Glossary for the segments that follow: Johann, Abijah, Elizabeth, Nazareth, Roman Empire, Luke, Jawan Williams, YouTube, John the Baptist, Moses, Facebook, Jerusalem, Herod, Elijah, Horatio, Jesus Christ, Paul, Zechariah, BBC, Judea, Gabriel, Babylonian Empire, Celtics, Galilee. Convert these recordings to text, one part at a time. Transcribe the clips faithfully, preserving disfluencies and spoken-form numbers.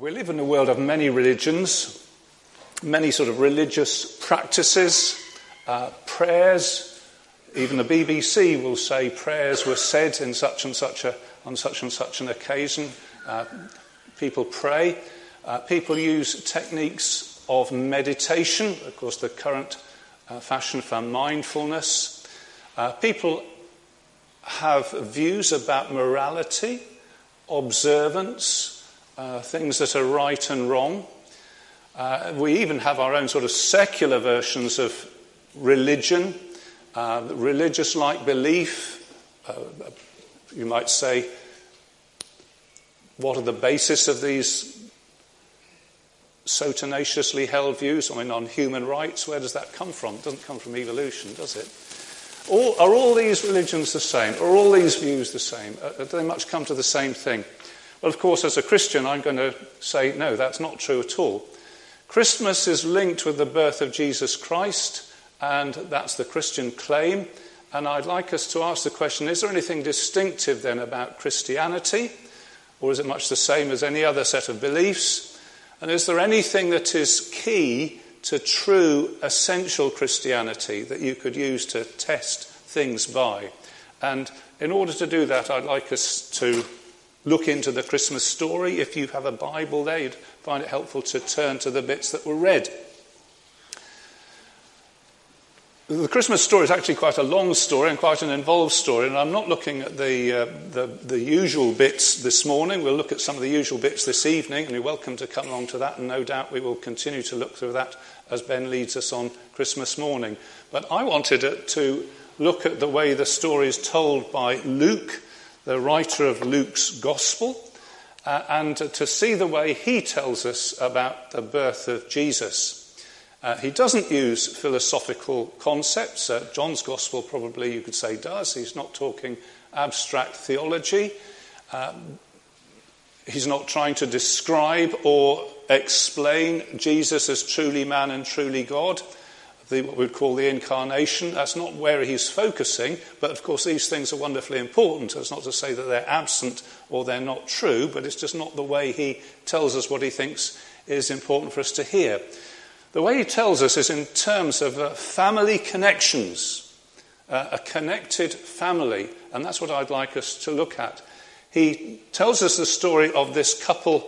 We live in a world of many religions, many sort of religious practices, uh, prayers. Even the B B C will say prayers were said in such and such a, on such and such an occasion. Uh, people pray. Uh, people use techniques of meditation, of course the current uh, fashion for mindfulness. Uh, people have views about morality, observance, Uh, things that are right and wrong. Uh, we even have our own sort of secular versions of religion, uh, religious-like belief. Uh, you might say, what are the basis of these so tenaciously held views? I mean, on human rights, where does that come from? It doesn't come from evolution, does it? All, are all these religions the same? Are all these views the same? Uh, they much come to the same thing. Well, of course, as a Christian, I'm going to say, no, that's not true at all. Christmas is linked with the birth of Jesus Christ, and that's the Christian claim. And I'd like us to ask the question, is there anything distinctive then about Christianity? Or is it much the same as any other set of beliefs? And is there anything that is key to true, essential Christianity that you could use to test things by? And in order to do that, I'd like us to look into the Christmas story. If you have a Bible there, you'd find it helpful to turn to the bits that were read. The Christmas story is actually quite a long story and quite an involved story, and I'm not looking at the, uh, the, the usual bits this morning. We'll look at some of the usual bits this evening, and you're welcome to come along to that, and no doubt we will continue to look through that as Ben leads us on Christmas morning. But I wanted to look at the way the story is told by Luke, the writer of Luke's Gospel, uh, and to see the way he tells us about the birth of Jesus. Uh, he doesn't use philosophical concepts. Uh, John's Gospel probably, you could say, does. He's not talking abstract theology. Um, he's not trying to describe or explain Jesus as truly man and truly God, the, what we'd call the incarnation. That's not where he's focusing, but of course these things are wonderfully important. It's not to say that they're absent or they're not true, but it's just not the way he tells us what he thinks is important for us to hear. The way he tells us is in terms of uh, family connections, uh, a connected family, and that's what I'd like us to look at. He tells us the story of this couple.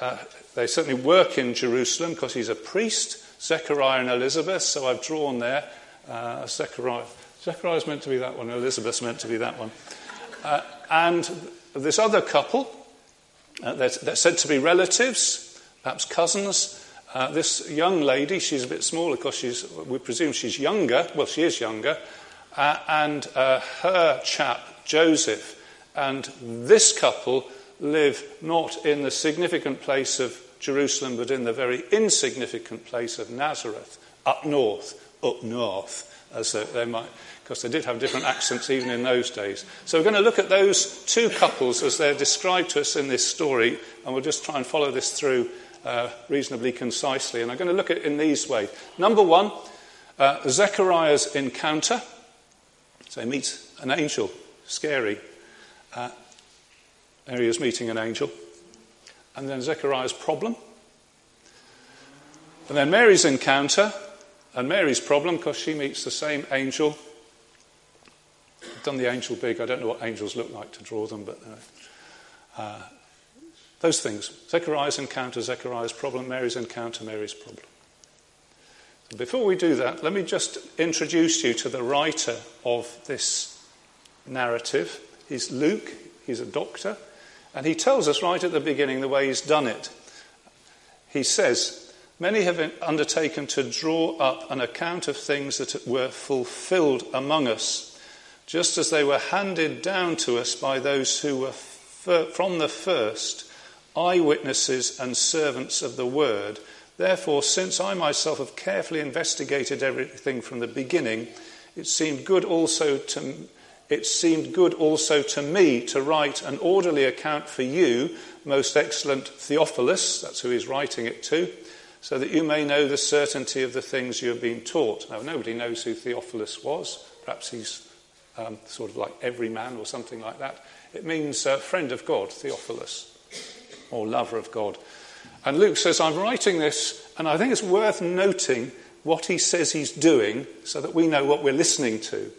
Uh, they certainly work in Jerusalem because he's a priest, Zechariah and Elizabeth, so I've drawn there. Uh, Zechariah. Zechariah's meant to be that one, Elizabeth's meant to be that one. Uh, and this other couple, uh, they're, they're said to be relatives, perhaps cousins. Uh, this young lady, she's a bit smaller because she's, we presume she's younger, well, she is younger, uh, and uh, her chap, Joseph, and this couple live not in the significant place of Jerusalem, but in the very insignificant place of Nazareth, up north, up north, as they might, because they did have different accents even in those days. So we're going to look at those two couples as they're described to us in this story, and we'll just try and follow this through uh, reasonably concisely. And I'm going to look at it in these ways. Number one, uh, Zechariah's encounter. So he meets an angel. Scary. Uh, there he is meeting an angel. And then Zechariah's problem. And then Mary's encounter. And Mary's problem, because she meets the same angel. I've done the angel big. I don't know what angels look like to draw them, but uh, those things. Zechariah's encounter, Zechariah's problem. Mary's encounter, Mary's problem. Before we do that, let me just introduce you to the writer of this narrative. He's Luke. He's a doctor. And he tells us right at the beginning the way he's done it. He says, many have undertaken to draw up an account of things that were fulfilled among us, just as they were handed down to us by those who were fir- from the first eyewitnesses and servants of the word. Therefore, since I myself have carefully investigated everything from the beginning, it seemed good also to me. It seemed good also to me to write an orderly account for you, most excellent Theophilus, that's who he's writing it to, so that you may know the certainty of the things you have been taught. Now, nobody knows who Theophilus was. Perhaps he's um, sort of like every man or something like that. It means uh, friend of God, Theophilus. or lover of God. And Luke says, I'm writing this, and I think it's worth noting what he says he's doing so that we know what we're listening to.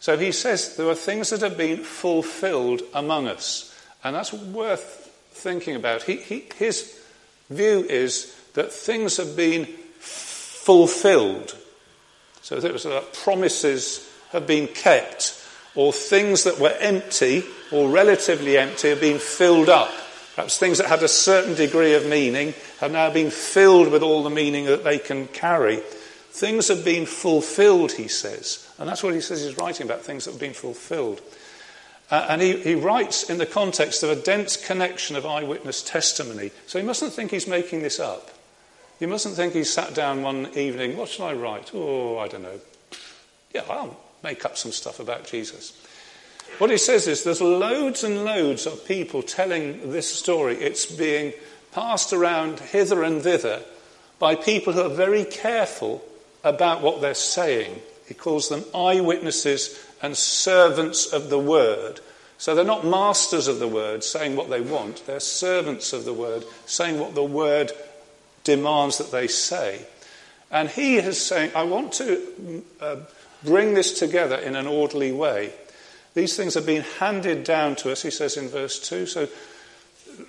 So he says there are things that have been fulfilled among us. And that's worth thinking about. He, he, his view is that things have been fulfilled. So it was that promises have been kept, or things that were empty or relatively empty have been filled up. Perhaps things that had a certain degree of meaning have now been filled with all the meaning that they can carry. Things have been fulfilled, he says. And that's what he says he's writing about, things that have been fulfilled. Uh, and he, he writes in the context of a dense connection of eyewitness testimony. So you mustn't think he's making this up. You mustn't think he sat down one evening, what shall I write? Oh, I don't know. Yeah, I'll make up some stuff about Jesus. What he says is there's loads and loads of people telling this story. It's being passed around hither and thither by people who are very careful about what they're saying. He calls them eyewitnesses and servants of the word. So they're not masters of the word saying what they want. They're servants of the word saying what the word demands that they say. And he is saying, I want to uh, bring this together in an orderly way. These things have been handed down to us, he says in verse two. So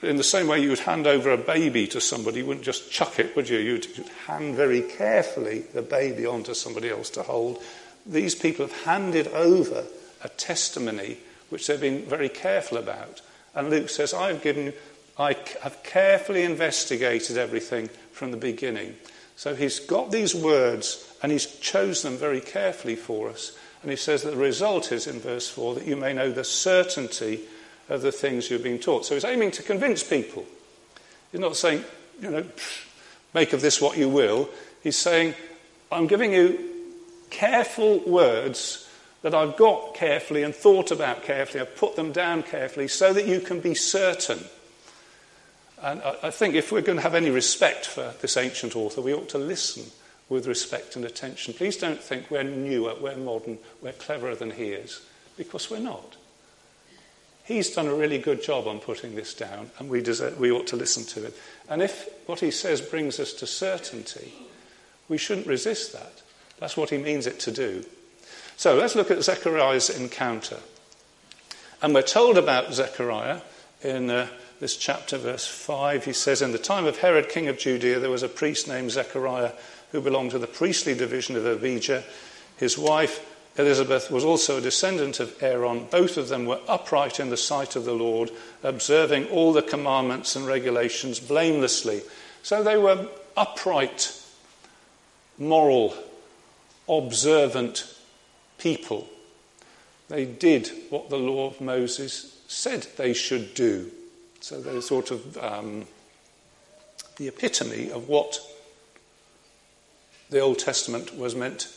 in the same way you would hand over a baby to somebody, you wouldn't just chuck it, would you? You'd hand very carefully the baby onto somebody else to hold. These people have handed over a testimony which they've been very careful about. And Luke says, I've given, I have carefully investigated everything from the beginning. So he's got these words and he's chosen them very carefully for us. And he says that the result is, in verse four, that you may know the certainty of the things you've been taught. So he's aiming to convince people. He's not saying, you know, make of this what you will. He's saying, I'm giving you careful words that I've got carefully and thought about carefully. I've put them down carefully so that you can be certain. And I think if we're going to have any respect for this ancient author, we ought to listen with respect and attention. Please don't think we're newer, we're modern, we're cleverer than he is, because we're not. He's done a really good job on putting this down, and we deserve, we ought to listen to it. And if what he says brings us to certainty, we shouldn't resist that. That's what he means it to do. So let's look at Zechariah's encounter. And we're told about Zechariah in uh, this chapter, verse five. He says, in the time of Herod, king of Judea, there was a priest named Zechariah, who belonged to the priestly division of Abijah. His wife, Elizabeth, was also a descendant of Aaron. Both of them were upright in the sight of the Lord, observing all the commandments and regulations blamelessly. So they were upright, moral, observant people. They did what the law of Moses said they should do. So they're sort of um, the epitome of what the Old Testament was meant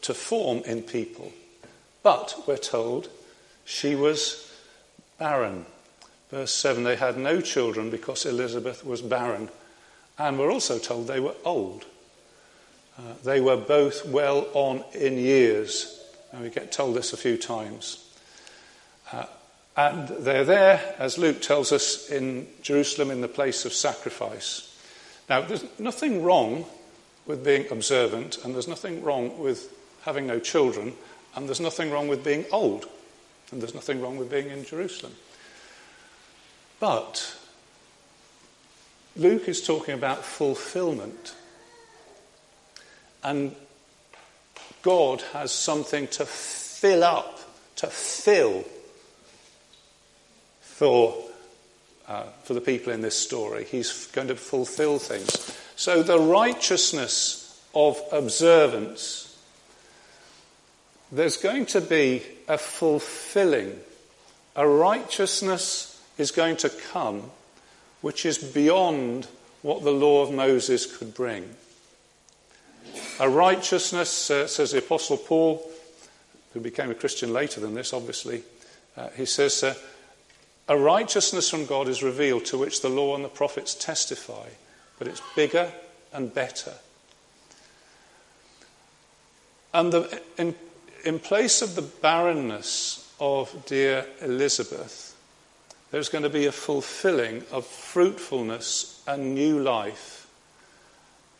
to form in people. But, we're told, she was barren. Verse seven, they had no children because Elizabeth was barren. And we're also told they were old. Uh, they were both well on in years. And we get told this a few times. Uh, and they're there, as Luke tells us, in Jerusalem in the place of sacrifice. Now, there's nothing wrong with being observant, and there's nothing wrong with having no children, and there's nothing wrong with being old, and there's nothing wrong with being in Jerusalem. But Luke is talking about fulfillment, and God has something to fill up, to fill for Uh, for the people in this story. He's going to fulfill things. So the righteousness of observance, there's going to be a fulfilling. A righteousness is going to come which is beyond what the law of Moses could bring. A righteousness, uh, says the Apostle Paul, who became a Christian later than this, obviously, uh, he says, uh, a righteousness from God is revealed to which the law and the prophets testify, but it's bigger and better. And the, in, in place of the barrenness of dear Elizabeth, there's going to be a fulfilling of fruitfulness and new life.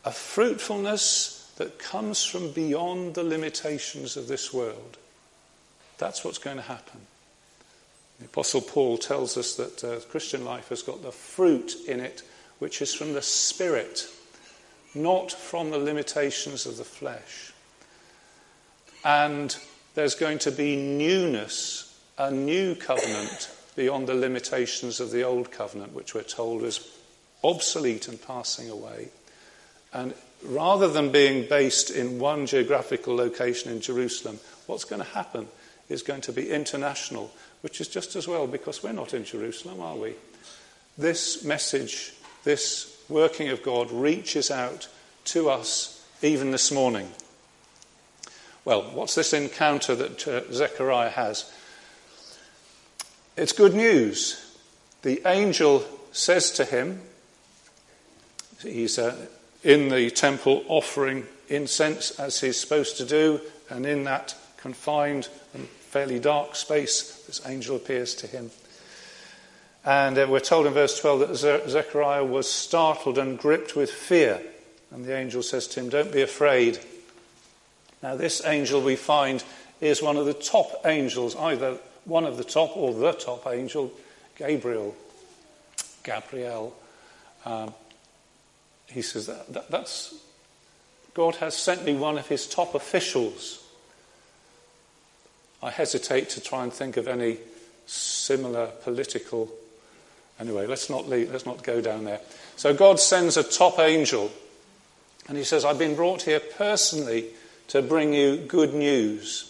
A fruitfulness that comes from beyond the limitations of this world. That's what's going to happen. The Apostle Paul tells us that uh, Christian life has got the fruit in it, which is from the Spirit, not from the limitations of the flesh. And there's going to be newness, a new covenant beyond the limitations of the old covenant, which we're told is obsolete and passing away. And rather than being based in one geographical location in Jerusalem, what's going to happen is going to be international, which is just as well, because we're not in Jerusalem, are we? This message, this working of God reaches out to us even this morning. Well, what's this encounter that uh, Zechariah has? It's good news. The angel says to him, he's uh, in the temple offering incense as he's supposed to do, and in that confined and fairly dark space, this angel appears to him. And uh, we're told in verse twelve that Ze- Zechariah was startled and gripped with fear. And the angel says to him, "Don't be afraid." Now, this angel we find is one of the top angels, either one of the top or the top angel, Gabriel. Gabriel. Um, he says, that, that, that's, God has sent me one of his top officials. I hesitate to try and think of any similar political... Anyway, let's not leave, let's not go down there. So God sends a top angel, and he says, "I've been brought here personally to bring you good news."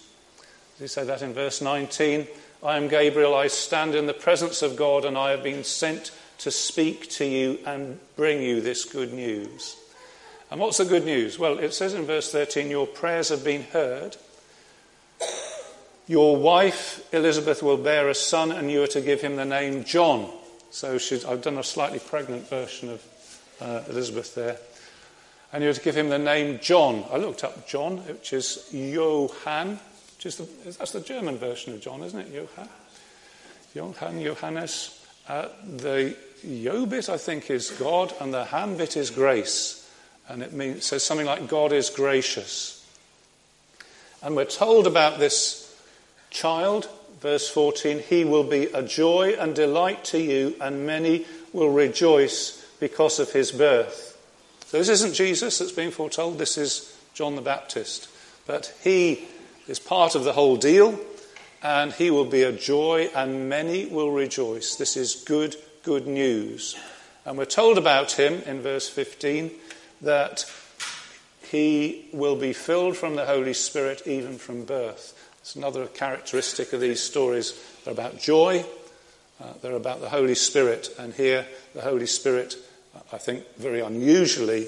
He said that in verse nineteen. "I am Gabriel, I stand in the presence of God, and I have been sent to speak to you and bring you this good news." And what's the good news? Well, it says in verse thirteen, "Your prayers have been heard. Your wife, Elizabeth, will bear a son, and you are to give him the name John." So she's, I've done a slightly pregnant version of uh, Elizabeth there. "And you are to give him the name John." I looked up John, which is Johann. Which is the, that's the German version of John, isn't it? Johann, Johann, Johannes. Uh, the Yo bit, I think, is God, and the Han bit is grace. And it means, it says something like, "God is gracious." And we're told about this child, verse fourteen, "He will be a joy and delight to you, and many will rejoice because of his birth." So this isn't Jesus that's being foretold, this is John the Baptist. But he is part of the whole deal, and he will be a joy, and many will rejoice. This is good, good news. And we're told about him in verse fifteen that he will be filled from the Holy Spirit even from birth. It's another characteristic of these stories. They're about joy, uh, they're about the Holy Spirit, and here the Holy Spirit, I think very unusually,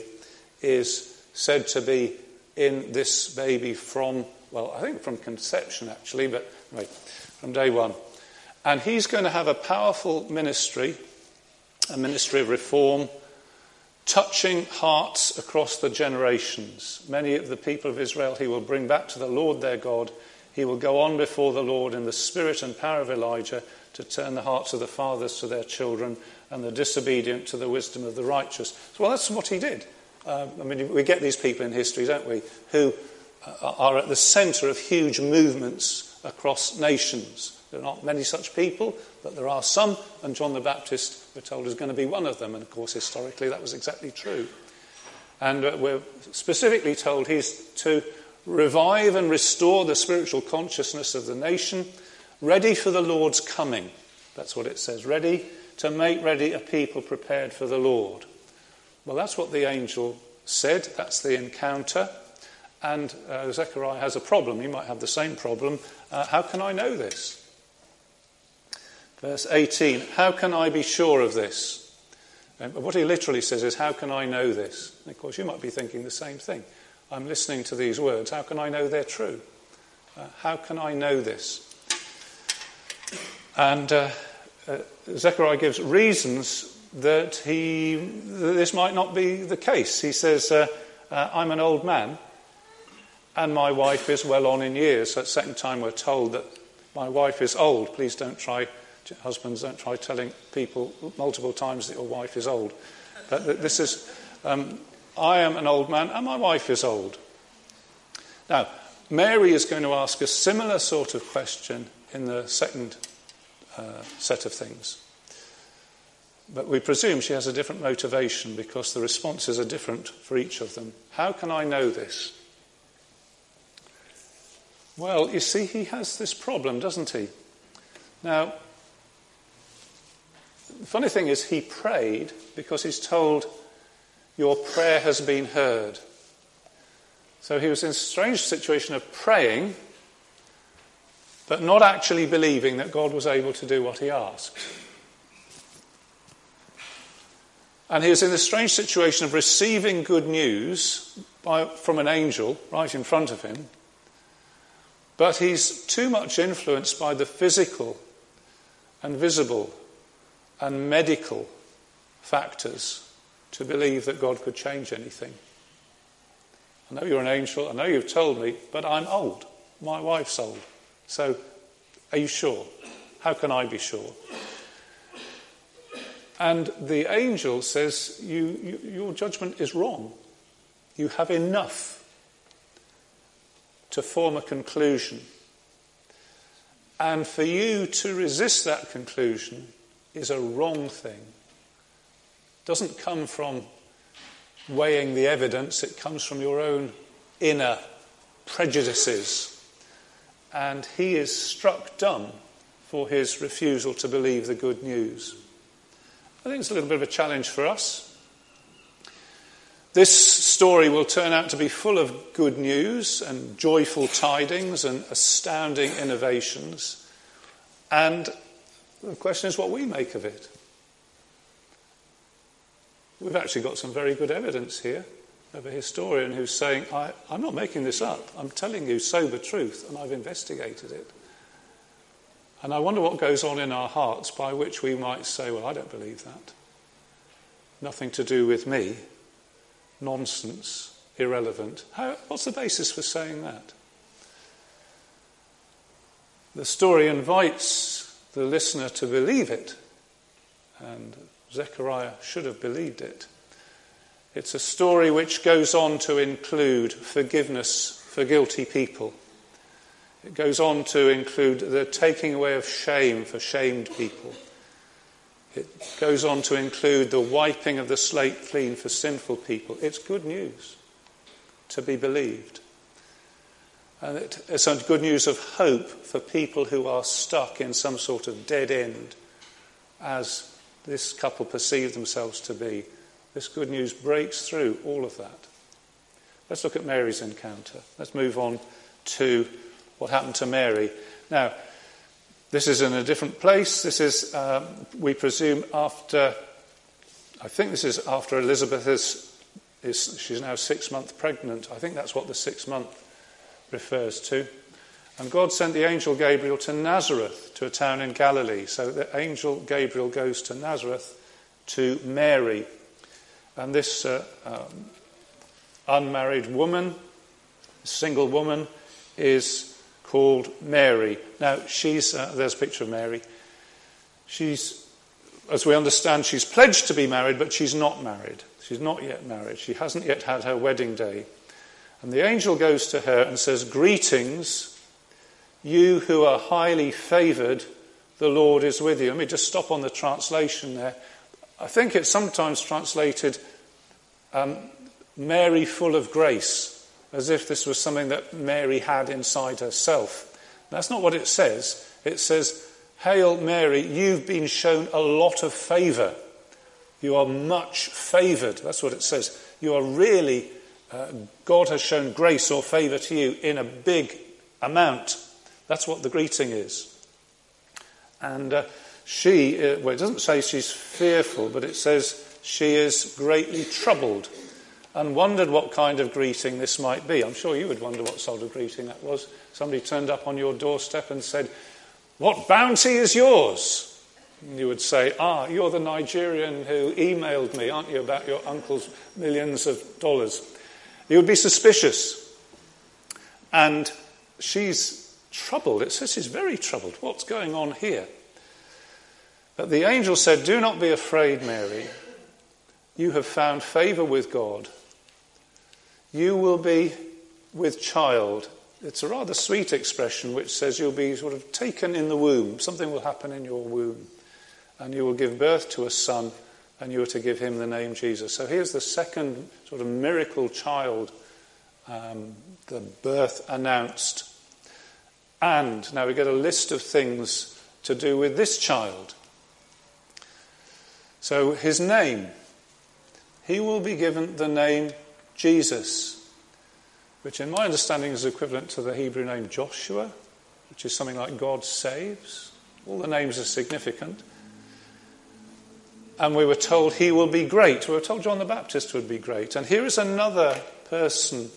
is said to be in this baby from, well, I think from conception actually, but anyway, from day one. And he's going to have a powerful ministry, a ministry of reform, touching hearts across the generations. Many of the people of Israel he will bring back to the Lord their God. He will go on before the Lord in the spirit and power of Elijah to turn the hearts of the fathers to their children and the disobedient to the wisdom of the righteous. So, well, that's what he did. Uh, I mean, we get these people in history, don't we, who uh, are at the centre of huge movements across nations. There aren't many such people, but there are some, and John the Baptist, we're told, is going to be one of them. And, of course, historically, that was exactly true. And uh, we're specifically told he's to revive and restore the spiritual consciousness of the nation, ready for the Lord's coming. That's what it says, ready to make ready a people prepared for the Lord. Well, that's what the angel said. That's the encounter. And uh, Zechariah has a problem. He might have the same problem. Uh, how can I know this? Verse eighteen, "How can I be sure of this?" And what he literally says is, "How can I know this?" And of course, you might be thinking the same thing. I'm listening to these words. How can I know they're true? Uh, how can I know this? And... Uh, Uh, Zechariah gives reasons that he that this might not be the case. He says, uh, uh, "I'm an old man, and my wife is well on in years." So at the second time we're told that my wife is old. Please don't try Husbands, don't try telling people multiple times that your wife is old. But this is, um, I am an old man and my wife is old. Now, Mary is going to ask a similar sort of question in the second uh, set of things. But we presume she has a different motivation because the responses are different for each of them. How can I know this? Well, you see, he has this problem, doesn't he? Now, the funny thing is he prayed because he's told, your prayer has been heard. So he was in a strange situation of praying, but not actually believing that God was able to do what he asked. And he was in this strange situation of receiving good news by, from an angel right in front of him, but he's too much influenced by the physical and visible and medical factors to believe that God could change anything. I know you're an angel, I know you've told me, but I'm old. My wife's old. So, are you sure? How can I be sure? And the angel says, you, you, your judgment is wrong. You have enough to form a conclusion. And for you to resist that conclusion is a wrong thing. It doesn't come from weighing the evidence, it comes from your own inner prejudices. And he is struck dumb for his refusal to believe the good news. I think it's a little bit of a challenge for us. This story will turn out to be full of good news and joyful tidings and astounding innovations. And the question is what we make of it. We've actually got some very good evidence here of a historian who's saying, I, I'm not making this up. I'm telling you sober truth, and I've investigated it. And I wonder what goes on in our hearts by which we might say, well, I don't believe that. Nothing to do with me. Nonsense, irrelevant. How, what's the basis for saying that? The story invites the listener to believe it, and Zechariah should have believed it. It's a story which goes on to include forgiveness for guilty people. It goes on to include the taking away of shame for shamed people. It goes on to include the wiping of the slate clean for sinful people. It's good news to be believed. And it, it's good news of hope for people who are stuck in some sort of dead end, as this couple perceive themselves to be. This good news breaks through all of that. Let's look at Mary's encounter. Let's move on to what happened to Mary. Now, this is in a different place. This is, um, we presume, after, I think this is after Elizabeth is, is she's now six months pregnant. I think that's what the six month refers to. And God sent the angel Gabriel to Nazareth, to a town in Galilee. So the angel Gabriel goes to Nazareth to Mary. And this uh, um, unmarried woman, single woman, is called Mary. Now, she's, uh, there's a picture of Mary. She's, as we understand, she's pledged to be married, but she's not married. She's not yet married. She hasn't yet had her wedding day. And the angel goes to her and says, greetings, you who are highly favoured, the Lord is with you. Let me just stop on the translation there. I think it's sometimes translated um, Mary full of grace, as if this was something that Mary had inside herself. That's not what it says. It says, Hail Mary, you've been shown a lot of favour. You are much favoured. That's what it says. You are really, uh, God has shown grace or favour to you in a big amount. That's what the greeting is. And uh, she, uh, well, it doesn't say she's fearful, but it says she is greatly troubled, and wondered what kind of greeting this might be. I'm sure you would wonder what sort of greeting that was. Somebody turned up on your doorstep and said, what bounty is yours? And you would say, ah, you're the Nigerian who emailed me, aren't you, about your uncle's millions of dollars. You would be suspicious. And she's troubled. It says she's very troubled. What's going on here? But the angel said, "Do not be afraid, Mary. You have found favor with God. You will be with child." It's a rather sweet expression which says you'll be sort of taken in the womb. Something will happen in your womb. And you will give birth to a son, and you are to give him the name Jesus. So here's the second sort of miracle child, um, the birth announced. And now we get a list of things to do with this child. So his name. He will be given the name Jesus, which in my understanding is equivalent to the Hebrew name Joshua, which is something like God saves. All the names are significant. And we were told he will be great. We were told John the Baptist would be great. And here is another person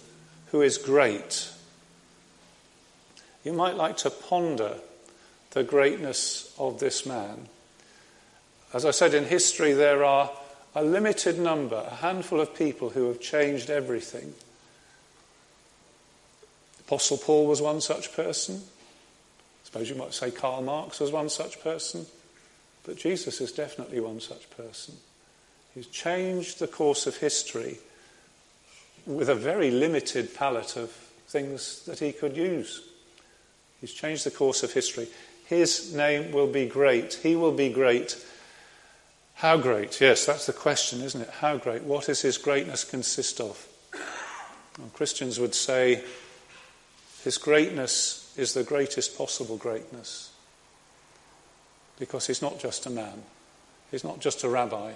who is great. You might like to ponder the greatness of this man. As I said, in history there are a limited number, a handful of people who have changed everything. Apostle Paul was one such person. I suppose you might say Karl Marx was one such person. But Jesus is definitely one such person. He's changed the course of history with a very limited palette of things that he could use. He's changed the course of history. His name will be great. He will be great. How great? Yes, that's the question, isn't it? How great? What does his greatness consist of? Well, Christians would say his greatness is the greatest possible greatness. Because he's not just a man. He's not just a rabbi.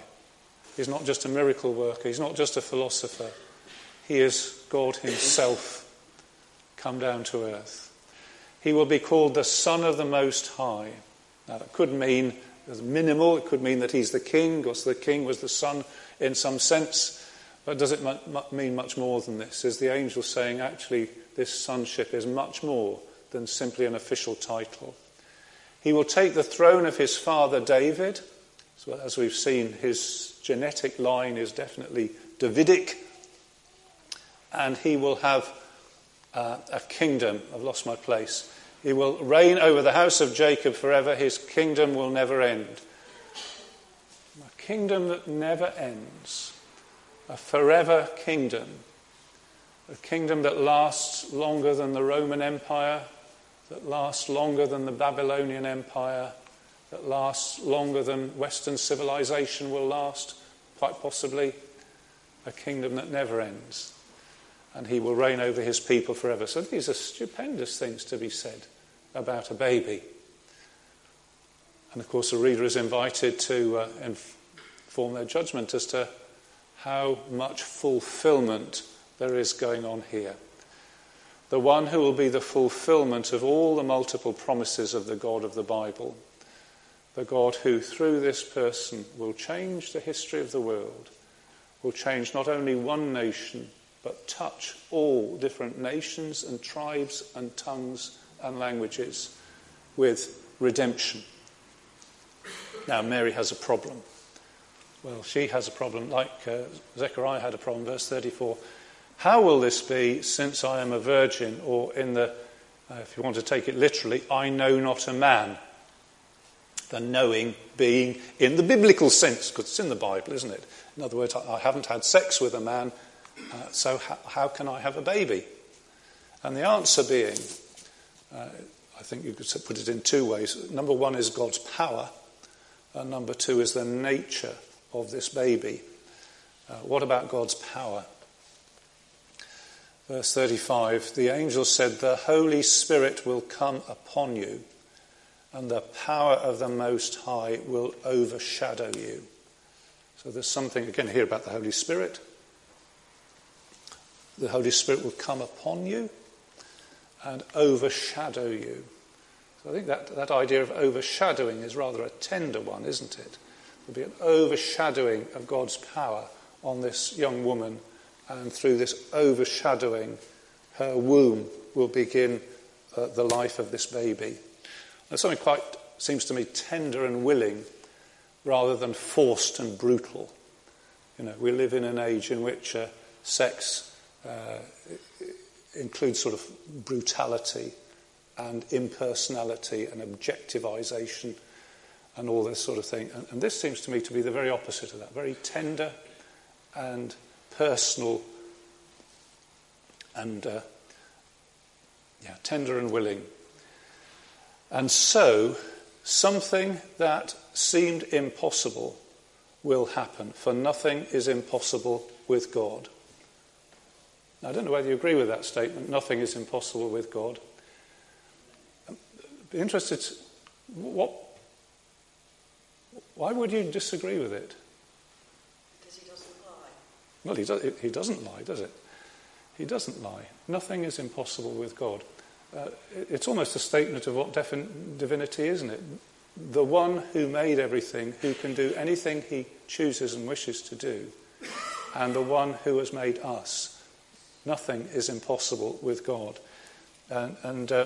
He's not just a miracle worker. He's not just a philosopher. He is God himself come down to earth. He will be called the Son of the Most High. Now that could mean as minimal. It could mean that he's the king, because the king was the son in some sense. But does it mean much more than this? Is the angel saying, actually, this sonship is much more than simply an official title. He will take the throne of his father David. So as we've seen, his genetic line is definitely Davidic. And he will have uh, a kingdom. I've lost my place. He will reign over the house of Jacob forever. His kingdom will never end. A kingdom that never ends. A forever kingdom. A kingdom that lasts longer than the Roman Empire, that lasts longer than the Babylonian Empire, that lasts longer than Western civilization will last, quite possibly, a kingdom that never ends. And he will reign over his people forever. So these are stupendous things to be said about a baby. And of course the reader is invited to uh, inform their judgment as to how much fulfillment there is going on here. The one who will be the fulfillment of all the multiple promises of the God of the Bible. The God who, through this person, will change the history of the world, will change not only one nation, but touch all different nations and tribes and tongues and languages with redemption. Now, Mary has a problem. Well, she has a problem, like uh, Zechariah had a problem, verse thirty-four. How will this be since I am a virgin? Or in the, uh, if you want to take it literally, I know not a man. The knowing being in the biblical sense, because it's in the Bible, isn't it? In other words, I haven't had sex with a man, uh, so ha- how can I have a baby? And the answer being, uh, I think you could put it in two ways. Number one is God's power, and number two is the nature of this baby. Uh, what about God's power? Verse thirty-five, the angel said, the Holy Spirit will come upon you, and the power of the Most High will overshadow you. So there's something, again, here about the Holy Spirit. The Holy Spirit will come upon you and overshadow you. So I think that, that idea of overshadowing is rather a tender one, isn't it? There'll be an overshadowing of God's power on this young woman. And through this overshadowing, her womb will begin uh, the life of this baby. Now, something quite, seems to me, tender and willing rather than forced and brutal. You know, we live in an age in which uh, sex uh, includes sort of brutality and impersonality and objectivization and all this sort of thing. And, and this seems to me to be the very opposite of that, very tender and personal and uh, yeah, tender and willing. And so something that seemed impossible will happen, for nothing is impossible with God. Now, I don't know whether you agree with that statement, nothing is impossible with God. I'd be interested, what, why would you disagree with it? Because he doesn't lie. Well, he, does, he doesn't lie, does it? He doesn't lie. Nothing is impossible with God. Uh, it's almost a statement of what defin- divinity is, isn't it? The one who made everything, who can do anything he chooses and wishes to do, and the one who has made us. Nothing is impossible with God. And, and uh,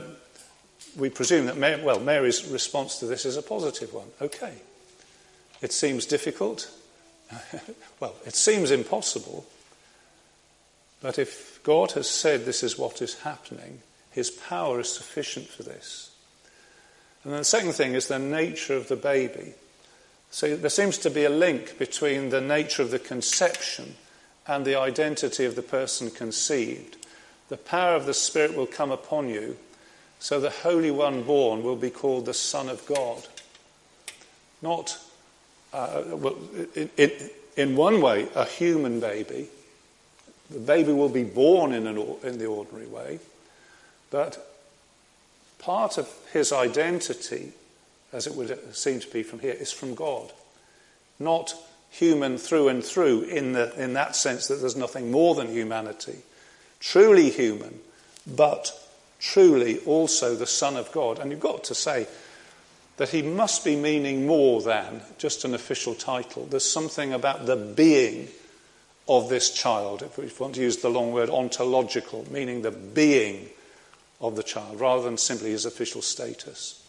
we presume that, Mary, well, Mary's response to this is a positive one. Okay, it seems difficult. Well, it seems impossible. But if God has said this is what is happening, his power is sufficient for this. And then the second thing is the nature of the baby. So there seems to be a link between the nature of the conception and the identity of the person conceived. The power of the Spirit will come upon you, so the Holy One born will be called the Son of God. Not, uh, well, in, in, in one way, a human baby. The baby will be born in, an, in the ordinary way, but part of his identity, as it would seem to be from here, is from God. Not human through and through in, the, in that sense that there's nothing more than humanity. Truly human, but truly also the Son of God. And you've got to say that he must be meaning more than just an official title. There's something about the being of this child, if we want to use the long word ontological, meaning the being of the child, rather than simply his official status.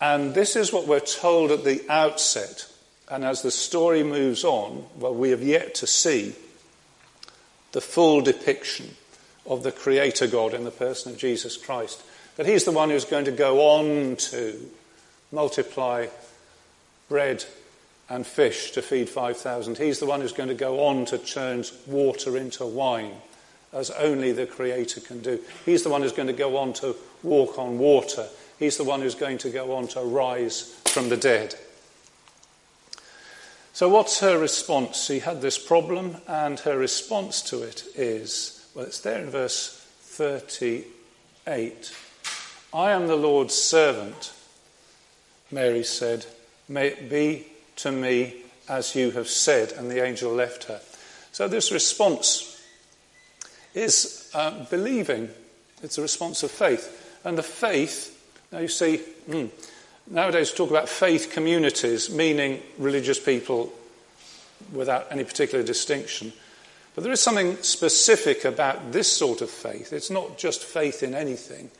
And this is what we're told at the outset. And as the story moves on, well, we have yet to see the full depiction of the Creator God in the person of Jesus Christ. That he's the one who's going to go on to multiply bread and fish to feed five thousand. He's the one who's going to go on to turn water into wine, as only the Creator can do. He's the one who's going to go on to walk on water. He's the one who's going to go on to rise from the dead. So what's her response? She had this problem, and her response to it is, well, it's there in verse thirty-eight. I am the Lord's servant, Mary said. May it be to me as you have said. And the angel left her. So this response is uh, believing. It's a response of faith. And the faith, now you see, mm, nowadays we talk about faith communities, meaning religious people without any particular distinction. But there is something specific about this sort of faith. It's not just faith in anything.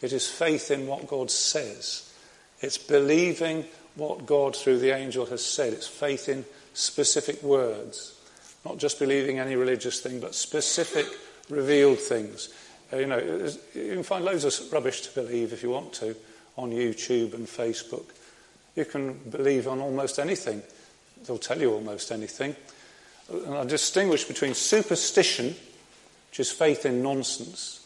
It is faith in what God says. It's believing what God through the angel has said. It's faith in specific words. Not just believing any religious thing, but specific revealed things. Uh, you know, you can find loads of rubbish to believe if you want to on YouTube and Facebook. You can believe on almost anything. They'll tell you almost anything. And I distinguish between superstition, which is faith in nonsense,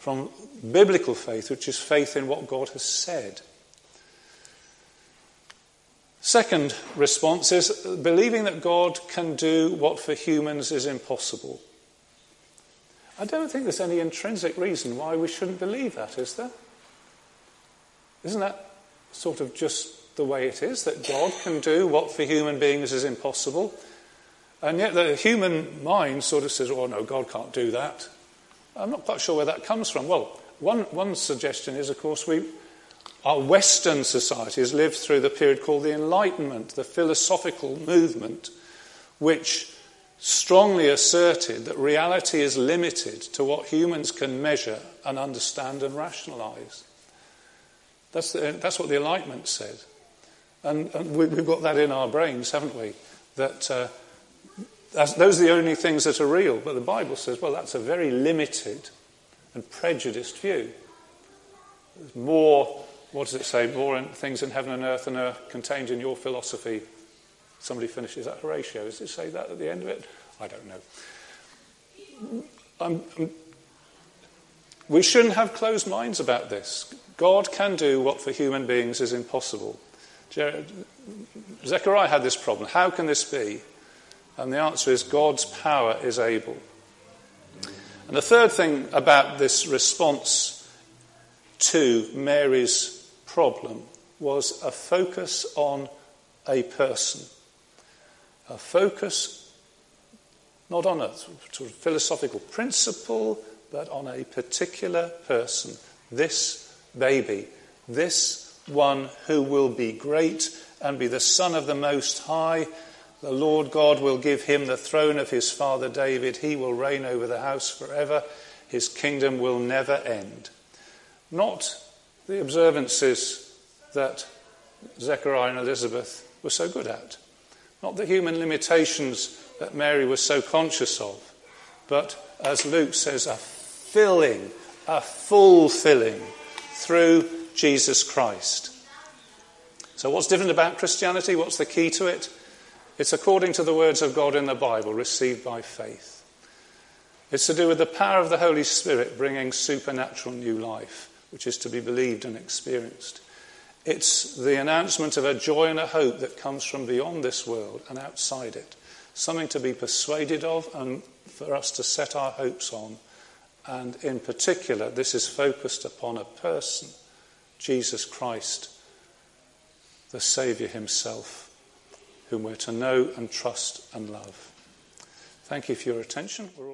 from biblical faith, which is faith in what God has said. Second response is believing that God can do what for humans is impossible. I don't think there's any intrinsic reason why we shouldn't believe that, is there? Isn't that sort of just the way it is, that God can do what for human beings is impossible? And yet the human mind sort of says, oh no, God can't do that. I'm not quite sure where that comes from. Well, one, one suggestion is, of course, we... Our Western societies lived through the period called the Enlightenment, the philosophical movement, which strongly asserted that reality is limited to what humans can measure and understand and rationalise. That's, the, that's what the Enlightenment said. And, and we, we've got that in our brains, haven't we? That uh, that's, those are the only things that are real. But the Bible says, well, that's a very limited and prejudiced view. There's more What does it say? More things in heaven and earth than are contained in your philosophy. Somebody finishes that. Horatio, does it say that at the end of it? I don't know. I'm, I'm, we shouldn't have closed minds about this. God can do what for human beings is impossible. Jer- Zechariah had this problem. How can this be? And the answer is God's power is able. And the third thing about this response to Mary's problem was a focus on a person. A focus not on a sort of philosophical principle, but on a particular person. This baby, this one who will be great and be the Son of the Most High. The Lord God will give him the throne of his father David. He will reign over the house forever. His kingdom will never end. Not the observances that Zechariah and Elizabeth were so good at. Not the human limitations that Mary was so conscious of. But as Luke says, a filling, a full filling through Jesus Christ. So what's different about Christianity? What's the key to it? It's according to the words of God in the Bible, received by faith. It's to do with the power of the Holy Spirit bringing supernatural new life, which is to be believed and experienced. It's the announcement of a joy and a hope that comes from beyond this world and outside it. Something to be persuaded of and for us to set our hopes on. And in particular, this is focused upon a person, Jesus Christ, the Saviour himself, whom we're to know and trust and love. Thank you for your attention. We're all